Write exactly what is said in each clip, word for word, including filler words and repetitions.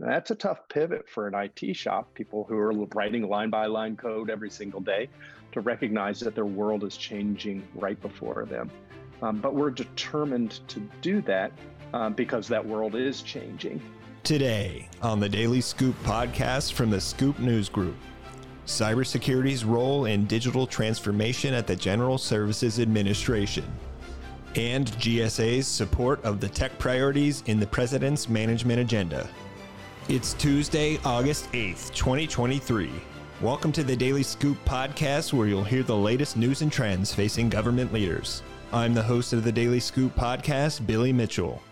That's a tough pivot for an I T shop, people who are writing line-by-line code every single day, to recognize that their world is changing right before them. Um, but we're determined to do that uh, because that world is changing. Today on the Daily Scoop Podcast from the Scoop News Group, cybersecurity's role in digital transformation at the General Services Administration, and G S A's support of the tech priorities in the President's Management Agenda. It's Tuesday, August eighth, twenty twenty-three. Welcome to the Daily Scoop Podcast, where you'll hear the latest news and trends facing government leaders. I'm the host of the Daily Scoop Podcast, Billy Mitchell.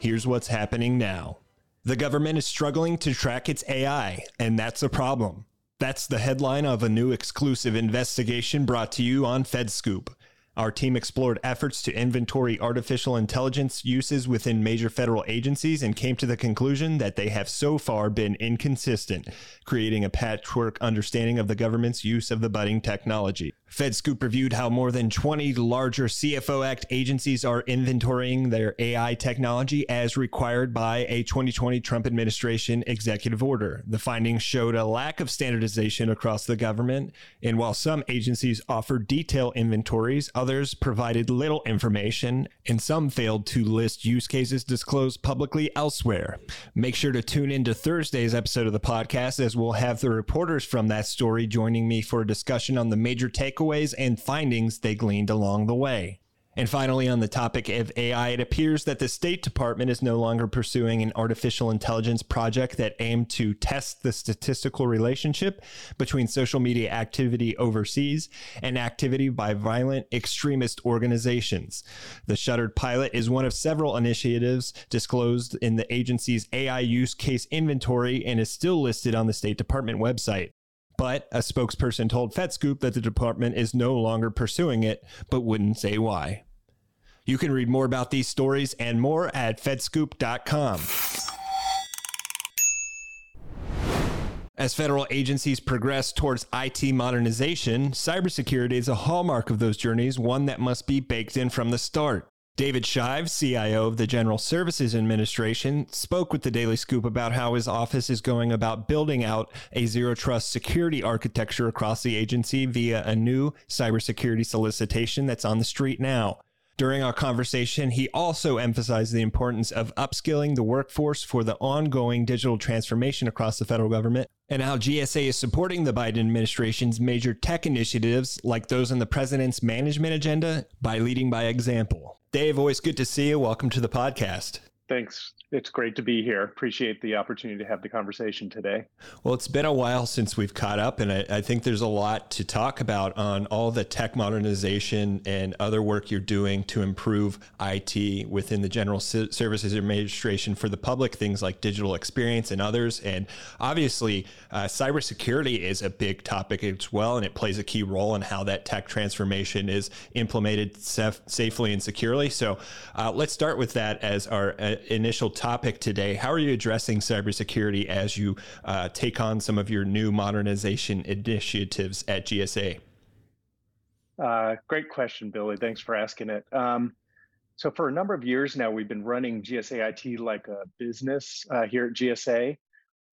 Here's what's happening now. The government is struggling to track its A I, and that's a problem. That's the headline of a new exclusive investigation brought to you on FedScoop. Our team explored efforts to inventory artificial intelligence uses within major federal agencies and came to the conclusion that they have so far been inconsistent, creating a patchwork understanding of the government's use of the budding technology. FedScoop reviewed how more than twenty larger C F O Act agencies are inventorying their A I technology as required by a twenty twenty Trump administration executive order. The findings showed a lack of standardization across the government, and while some agencies offered detailed inventories, others provided little information, and some failed to list use cases disclosed publicly elsewhere. Make sure to tune in to Thursday's episode of the podcast, as we'll have the reporters from that story joining me for a discussion on the major takeaways and findings they gleaned along the way. And finally, on the topic of A I, it appears that the State Department is no longer pursuing an artificial intelligence project that aimed to test the statistical relationship between social media activity overseas and activity by violent extremist organizations. The shuttered pilot is one of several initiatives disclosed in the agency's A I use case inventory and is still listed on the State Department website. But a spokesperson told FedScoop that the department is no longer pursuing it, but wouldn't say why. You can read more about these stories and more at fed scoop dot com. As federal agencies progress towards I T modernization, cybersecurity is a hallmark of those journeys, one that must be baked in from the start. David Shive, C I O of the General Services Administration, spoke with the Daily Scoop about how his office is going about building out a zero-trust security architecture across the agency via a new cybersecurity solicitation that's on the street now. During our conversation, he also emphasized the importance of upskilling the workforce for the ongoing digital transformation across the federal government, and how G S A is supporting the Biden administration's major tech initiatives, like those in the President's Management Agenda, by leading by example. Dave, always good to see you. Welcome to the podcast. Thanks. It's great to be here. Appreciate the opportunity to have the conversation today. Well, it's been a while since we've caught up, and I, I think there's a lot to talk about on all the tech modernization and other work you're doing to improve I T within the General Services Administration for the public, things like digital experience and others. And obviously, uh, cybersecurity is a big topic as well, and it plays a key role in how that tech transformation is implemented saf- safely and securely. So uh, let's start with that as our uh, initial topic today. How are you addressing cybersecurity as you uh, take on some of your new modernization initiatives at G S A? Uh, great question, Billy. Thanks for asking it. Um, so for a number of years now, we've been running G S A I T like a business uh, here at G S A.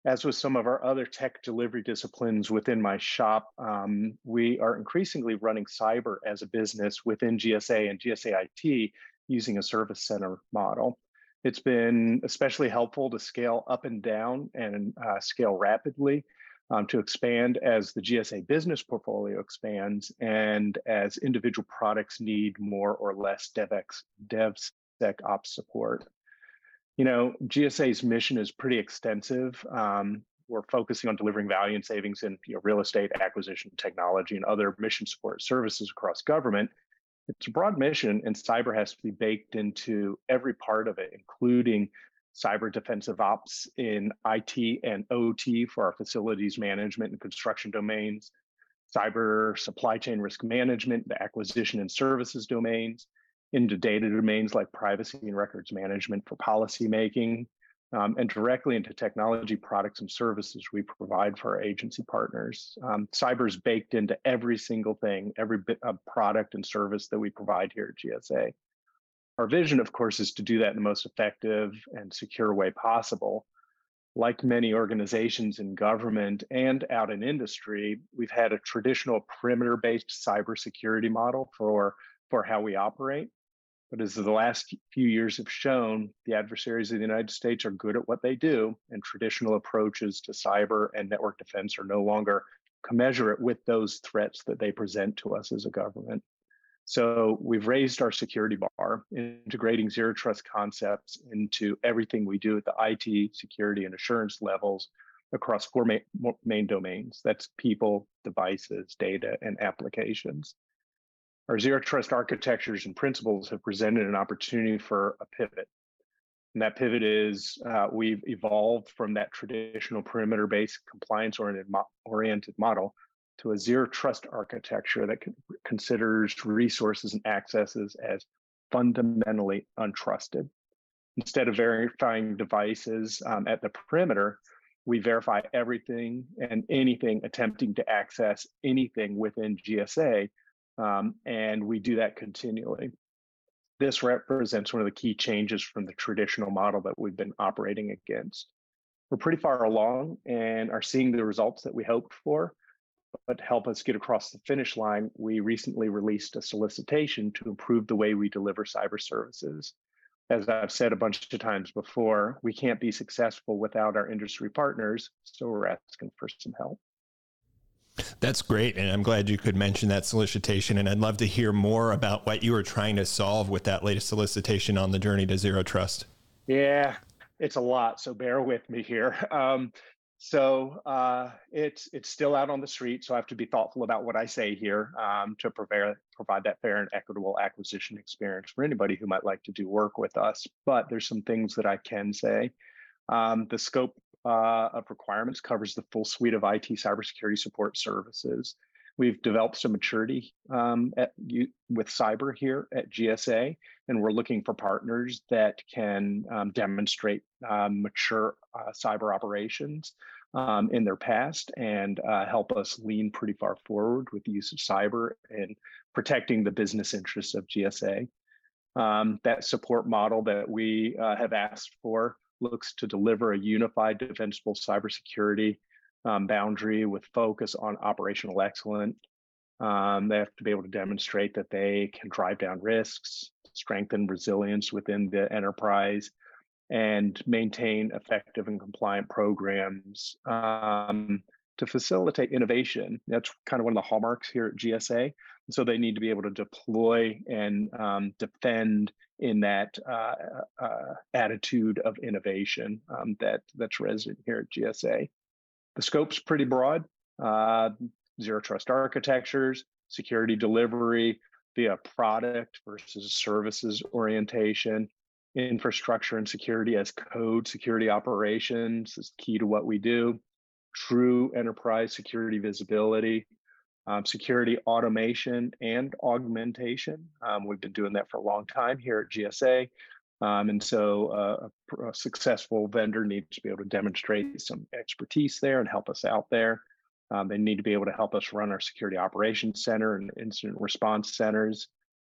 As with some of our other tech delivery disciplines within my shop, um, we are increasingly running cyber as a business within G S A and G S A I T using a service center model. It's been especially helpful to scale up and down and uh, scale rapidly um, to expand as the G S A business portfolio expands and as individual products need more or less DevX, DevSecOps support. You know, G S A's mission is pretty extensive. Um, we're focusing on delivering value and savings in you know, real estate, acquisition, technology, and other mission support services across government. It's a broad mission, and cyber has to be baked into every part of it, including cyber defensive ops in I T and O T for our facilities management and construction domains, cyber supply chain risk management, the acquisition and services domains, into data domains like privacy and records management for policymaking, um, and directly into technology products and services we provide for our agency partners. Um, cyber is baked into every single thing, every bit of product and service that we provide here at G S A. Our vision, of course, is to do that in the most effective and secure way possible. like many organizations in government and out in industry, we've had a traditional perimeter-based cybersecurity model for, for how we operate. But as the last few years have shown, the adversaries of the United States are good at what they do, and traditional approaches to cyber and network defense are no longer commensurate with those threats that they present to us as a government. So we've raised our security bar, integrating zero-trust concepts into everything we do at the I T, security, and assurance levels across four main, main domains. That's people, devices, data, and applications. Our zero-trust architectures and principles have presented an opportunity for a pivot. And that pivot is uh, we've evolved from that traditional perimeter-based compliance-oriented mo- oriented model to a zero-trust architecture that considers resources and accesses as fundamentally untrusted. Instead of verifying devices um, at the perimeter, we verify everything and anything attempting to access anything within G S A, um, and we do that continually. This represents one of the key changes from the traditional model that we've been operating against. We're pretty far along and are seeing the results that we hoped for. But to help us get across the finish line, we recently released a solicitation to improve the way we deliver cyber services. As I've said a bunch of times before, we can't be successful without our industry partners, so we're asking for some help. That's great, and I'm glad you could mention that solicitation, and I'd love to hear more about what you were trying to solve with that latest solicitation on the journey to Zero Trust. Yeah, it's a lot, so bear with me here. Um, So uh, it's it's still out on the street, so I have to be thoughtful about what I say here um, to prepare, provide that fair and equitable acquisition experience for anybody who might like to do work with us. But there's some things that I can say. Um, the scope uh, of requirements covers the full suite of I T cybersecurity support services. We've developed some maturity um, at, with cyber here at G S A, and we're looking for partners that can um, demonstrate um, mature uh, cyber operations um, in their past and uh, help us lean pretty far forward with the use of cyber and protecting the business interests of G S A. Um, that support model that we uh, have asked for looks to deliver a unified, defensible cybersecurity Um, boundary with focus on operational excellence. Um, they have to be able to demonstrate that they can drive down risks, strengthen resilience within the enterprise, and maintain effective and compliant programs um, to facilitate innovation. That's kind of one of the hallmarks here at G S A. So they need to be able to deploy and um, defend in that uh, uh, attitude of innovation um, that, that's resident here at G S A. The scope's pretty broad, uh, zero trust architectures, security delivery via product versus services orientation, infrastructure and security as code, security operations is key to what we do, true enterprise security visibility, um, security automation and augmentation. Um, we've been doing that for a long time here at G S A. Um, and so uh, a, a successful vendor needs to be able to demonstrate some expertise there and help us out there. Um, they need to be able to help us run our security operations center and incident response centers,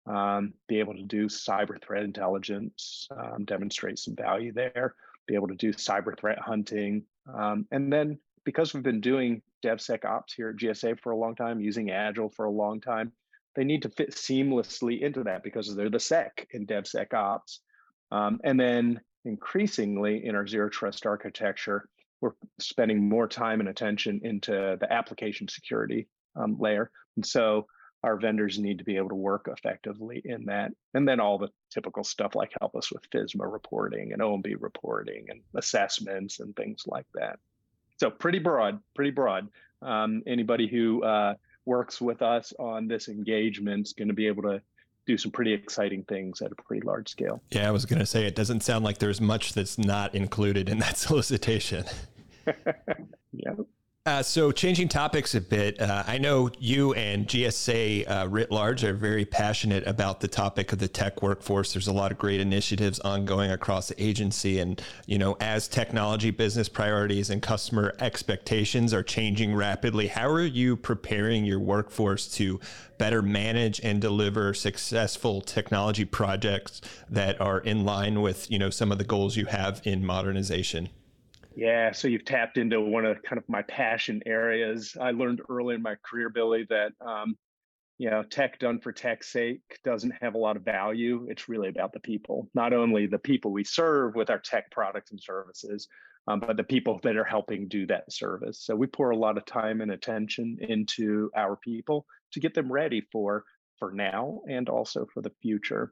um, be able to do cyber threat intelligence, um, demonstrate some value there, be able to do cyber threat hunting. Um, and then because we've been doing DevSecOps here at G S A for a long time, using Agile for a long time, they need to fit seamlessly into that because they're the sec in DevSecOps. Um, and then increasingly in our zero trust architecture, we're spending more time and attention into the application security um, layer. And so our vendors need to be able to work effectively in that. And then all the typical stuff like help us with FISMA reporting and O M B reporting and assessments and things like that. So pretty broad, pretty broad. Um, anybody who uh, works with us on this engagement is going to be able to do some pretty exciting things at a pretty large scale. Yeah, I was going to say, it doesn't sound like there's much that's not included in that solicitation. Yeah. Uh, so changing topics a bit, uh, I know you and G S A uh, writ large are very passionate about the topic of the tech workforce. There's a lot of great initiatives ongoing across the agency. And, you know, as technology business priorities and customer expectations are changing rapidly, how are you preparing your workforce to better manage and deliver successful technology projects that are in line with, you know, some of the goals you have in modernization? Yeah, so you've tapped into one of kind of my passion areas. I learned early in my career, Billy, that um, you know, tech done for tech's sake doesn't have a lot of value. It's really about the people, not only the people we serve with our tech products and services, um, but the people that are helping do that service. So we pour a lot of time and attention into our people to get them ready for for now and also for the future.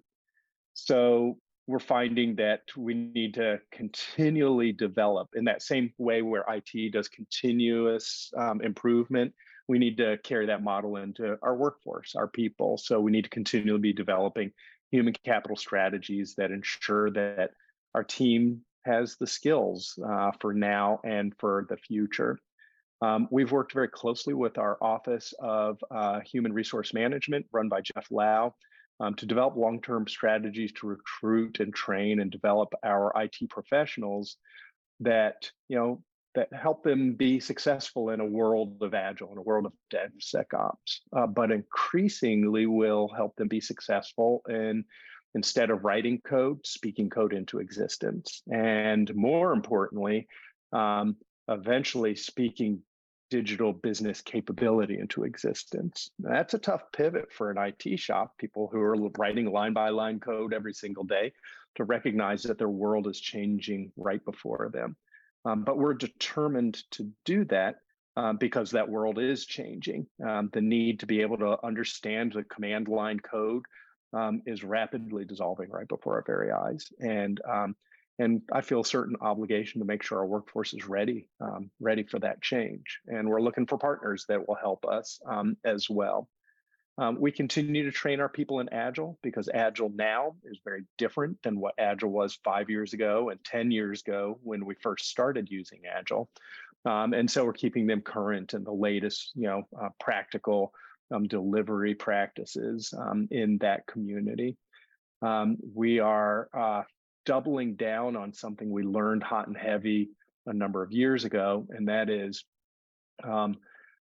So we're finding that we need to continually develop in that same way where I T does continuous um, improvement. We need to carry that model into our workforce, our people. So we need to continually be developing human capital strategies that ensure that our team has the skills uh, for now and for the future. Um, we've worked very closely with our Office of uh, Human Resource Management, run by Jeff Lau, um, to develop long-term strategies to recruit and train and develop our I T professionals that, you know, that help them be successful in a world of Agile, in a world of DevSecOps, uh, but increasingly will help them be successful in, instead of writing code, speaking code into existence. And more importantly, um, eventually speaking digital business capability into existence. Now, that's a tough pivot for an I T shop, people who are writing line-by-line code every single day, to recognize that their world is changing right before them. Um, but we're determined to do that um, because that world is changing. Um, the need to be able to understand the command line code um, is rapidly dissolving right before our very eyes. And um, and I feel a certain obligation to make sure our workforce is ready, um, ready for that change. And we're looking for partners that will help us um, as well. Um, we continue to train our people in Agile because Agile now is very different than what Agile was five years ago and ten years ago when we first started using Agile. Um, and so we're keeping them current in the latest, you know, uh, practical um, delivery practices um, in that community. Um, we are uh, doubling down on something we learned hot and heavy a number of years ago, and that is um,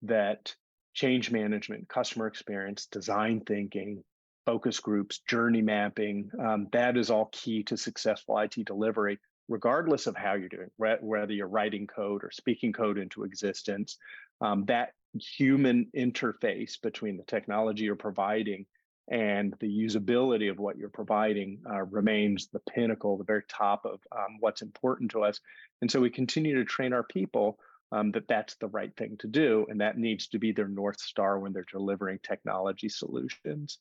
that change management, customer experience, design thinking, focus groups, journey mapping, um, that is all key to successful I T delivery, regardless of how you're doing, whether you're writing code or speaking code into existence. Um, that human interface between the technology you're providing and the usability of what you're providing uh, remains the pinnacle, the very top of um, what's important to us. And so we continue to train our people Um, that that's the right thing to do, and that needs to be their North Star when they're delivering technology solutions.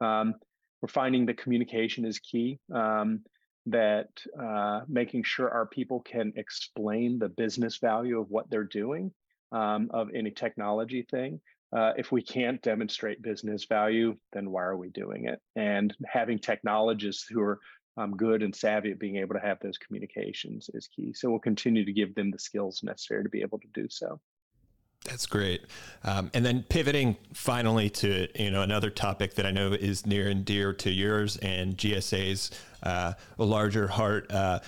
Um, we're finding that communication is key, um, that uh, making sure our people can explain the business value of what they're doing, um, of any technology thing. Uh, if we can't demonstrate business value, then why are we doing it? And having technologists who are Um, good and savvy at being able to have those communications is key. So we'll continue to give them the skills necessary to be able to do so. That's great. Um, and then pivoting finally to, you know, another topic that I know is near and dear to yours and G S A's uh, larger heart, uh,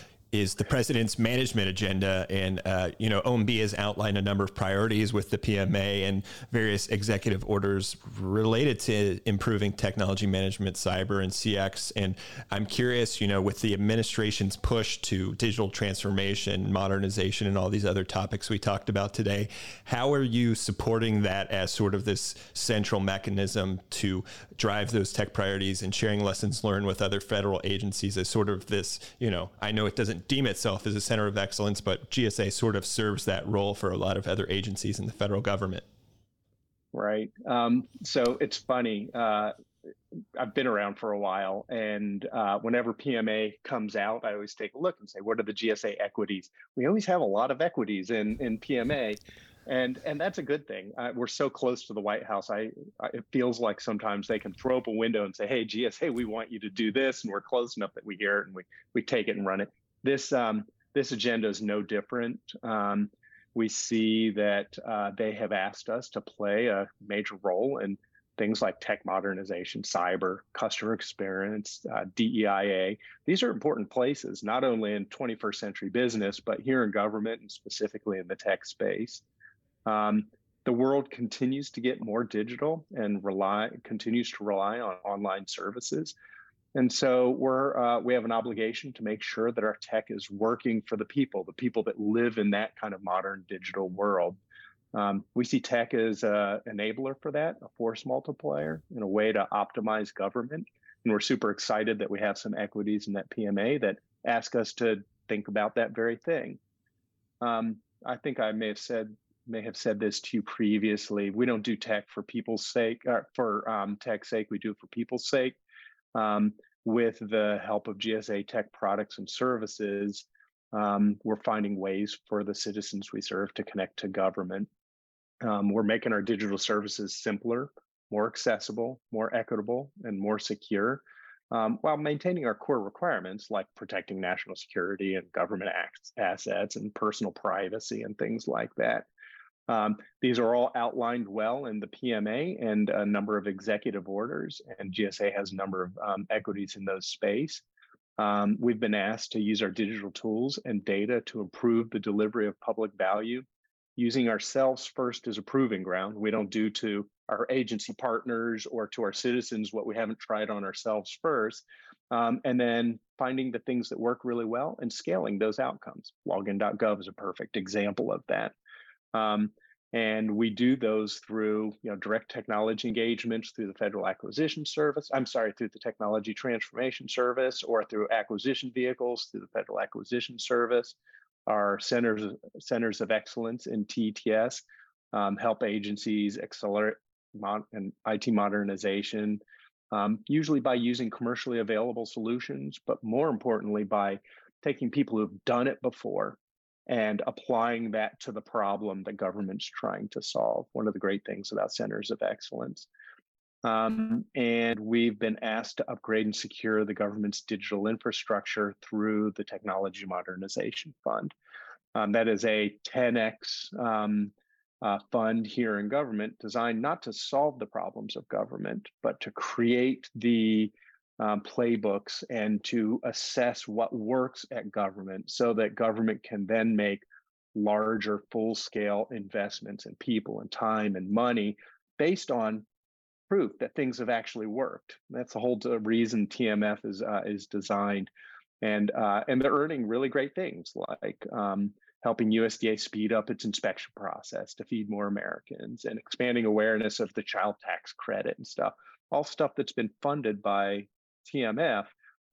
is the President's Management Agenda. And, uh, you know, O M B has outlined a number of priorities with the P M A and various executive orders related to improving technology management, cyber, and C X. And I'm curious, you know, with the administration's push to digital transformation, modernization, and all these other topics we talked about today, how are you supporting that as sort of this central mechanism to drive those tech priorities and sharing lessons learned with other federal agencies as sort of this, you know, I know it doesn't deem itself as a center of excellence, but G S A sort of serves that role for a lot of other agencies in the federal government. Right. Um, so it's funny. Uh, I've been around for a while, and uh, whenever P M A comes out, I always take a look and say, what are the G S A equities? We always have a lot of equities in, in P M A. And and that's a good thing. Uh, we're so close to the White House. I, I it feels like sometimes they can throw up a window and say, hey, G S A, we want you to do this. And we're close enough that we hear it and we, we take it and run it. This um, this agenda is no different. Um, we see that uh, they have asked us to play a major role in things like tech modernization, cyber, customer experience, uh, D E I A. These are important places, not only in twenty-first century business, but here in government and specifically in the tech space. Um, the world continues to get more digital and rely continues to rely on online services. And so we're uh, we have an obligation to make sure that our tech is working for the people, the people that live in that kind of modern digital world. Um, we see tech as an enabler for that, a force multiplier, and a way to optimize government. And we're super excited that we have some equities in that P M A that ask us to think about that very thing. Um, I think I may have said may have said this to you previously. We don't do tech for people's sake, or for um, tech's sake. We do it for people's sake. Um, with the help of G S A tech products and services, um, we're finding ways for the citizens we serve to connect to government. Um, we're making our digital services simpler, more accessible, more equitable, and more secure, um, while maintaining our core requirements like protecting national security and government assets and personal privacy and things like that. Um, these are all outlined well in the P M A and a number of executive orders, and G S A has a number of um, equities in those space. Um, we've been asked to use our digital tools and data to improve the delivery of public value, using ourselves first as a proving ground. We don't do to our agency partners or to our citizens what we haven't tried on ourselves first, um, and then finding the things that work really well and scaling those outcomes. Login dot gov is a perfect example of that. Um, and we do those through, you know, direct technology engagements through the Federal Acquisition Service, I'm sorry, through the Technology Transformation Service, or through acquisition vehicles through the Federal Acquisition Service. Our centers, centers of excellence in T T S um, help agencies accelerate mon- and I T modernization, um, usually by using commercially available solutions, but more importantly, by taking people who've done it before and applying that to the problem that government's trying to solve. One of the great things about centers of excellence. Um, and we've been asked to upgrade and secure the government's digital infrastructure through the Technology Modernization Fund. Um, that is a ten X um, uh, fund here in government designed not to solve the problems of government, but to create the Um, playbooks and to assess what works at government so that government can then make larger full-scale investments in people and time and money based on proof that things have actually worked. That's the whole reason T M F is uh, is designed. And, uh, and they're earning really great things like um, helping U S D A speed up its inspection process to feed more Americans and expanding awareness of the child tax credit and stuff, all stuff that's been funded by T M F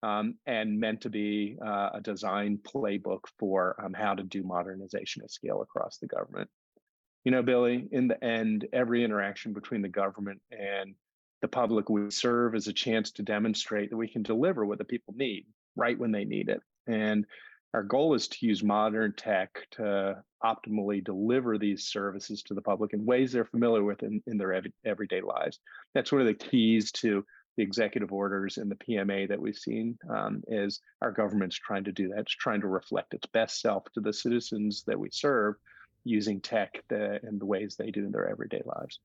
um, and meant to be uh, a design playbook for um, how to do modernization at scale across the government. You know, Billy, in the end, every interaction between the government and the public we serve is a chance to demonstrate that we can deliver what the people need right when they need it. And our goal is to use modern tech to optimally deliver these services to the public in ways they're familiar with in, in their every, everyday lives. That's one of the keys to the executive orders and the P M A that we've seen um, is our government's trying to do that. It's trying to reflect its best self to the citizens that we serve using tech the, and the ways they do in their everyday lives.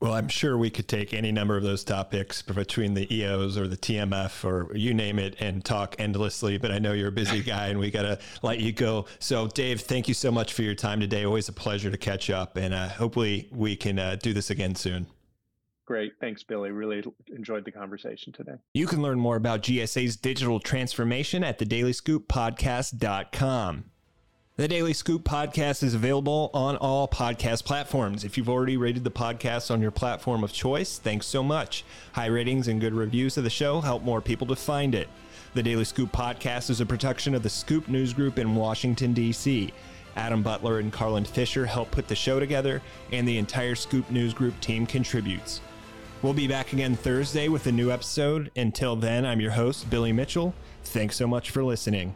Well, I'm sure we could take any number of those topics between the E Os or the T M F or you name it and talk endlessly, but I know you're a busy guy and we got to let you go. So Dave, thank you so much for your time today. Always a pleasure to catch up, and uh, hopefully we can uh, do this again soon. Great. Thanks, Billy. Really enjoyed the conversation today. You can learn more about G S A's digital transformation at the daily scoop podcast dot com. The Daily Scoop Podcast is available on all podcast platforms. If you've already rated the podcast on your platform of choice, thanks so much. High ratings and good reviews of the show help more people to find it. The Daily Scoop Podcast is a production of the Scoop News Group in Washington, D C Adam Butler and Carlin Fisher help put the show together, and the entire Scoop News Group team contributes. We'll be back again Thursday with a new episode. Until then, I'm your host, Billy Mitchell. Thanks so much for listening.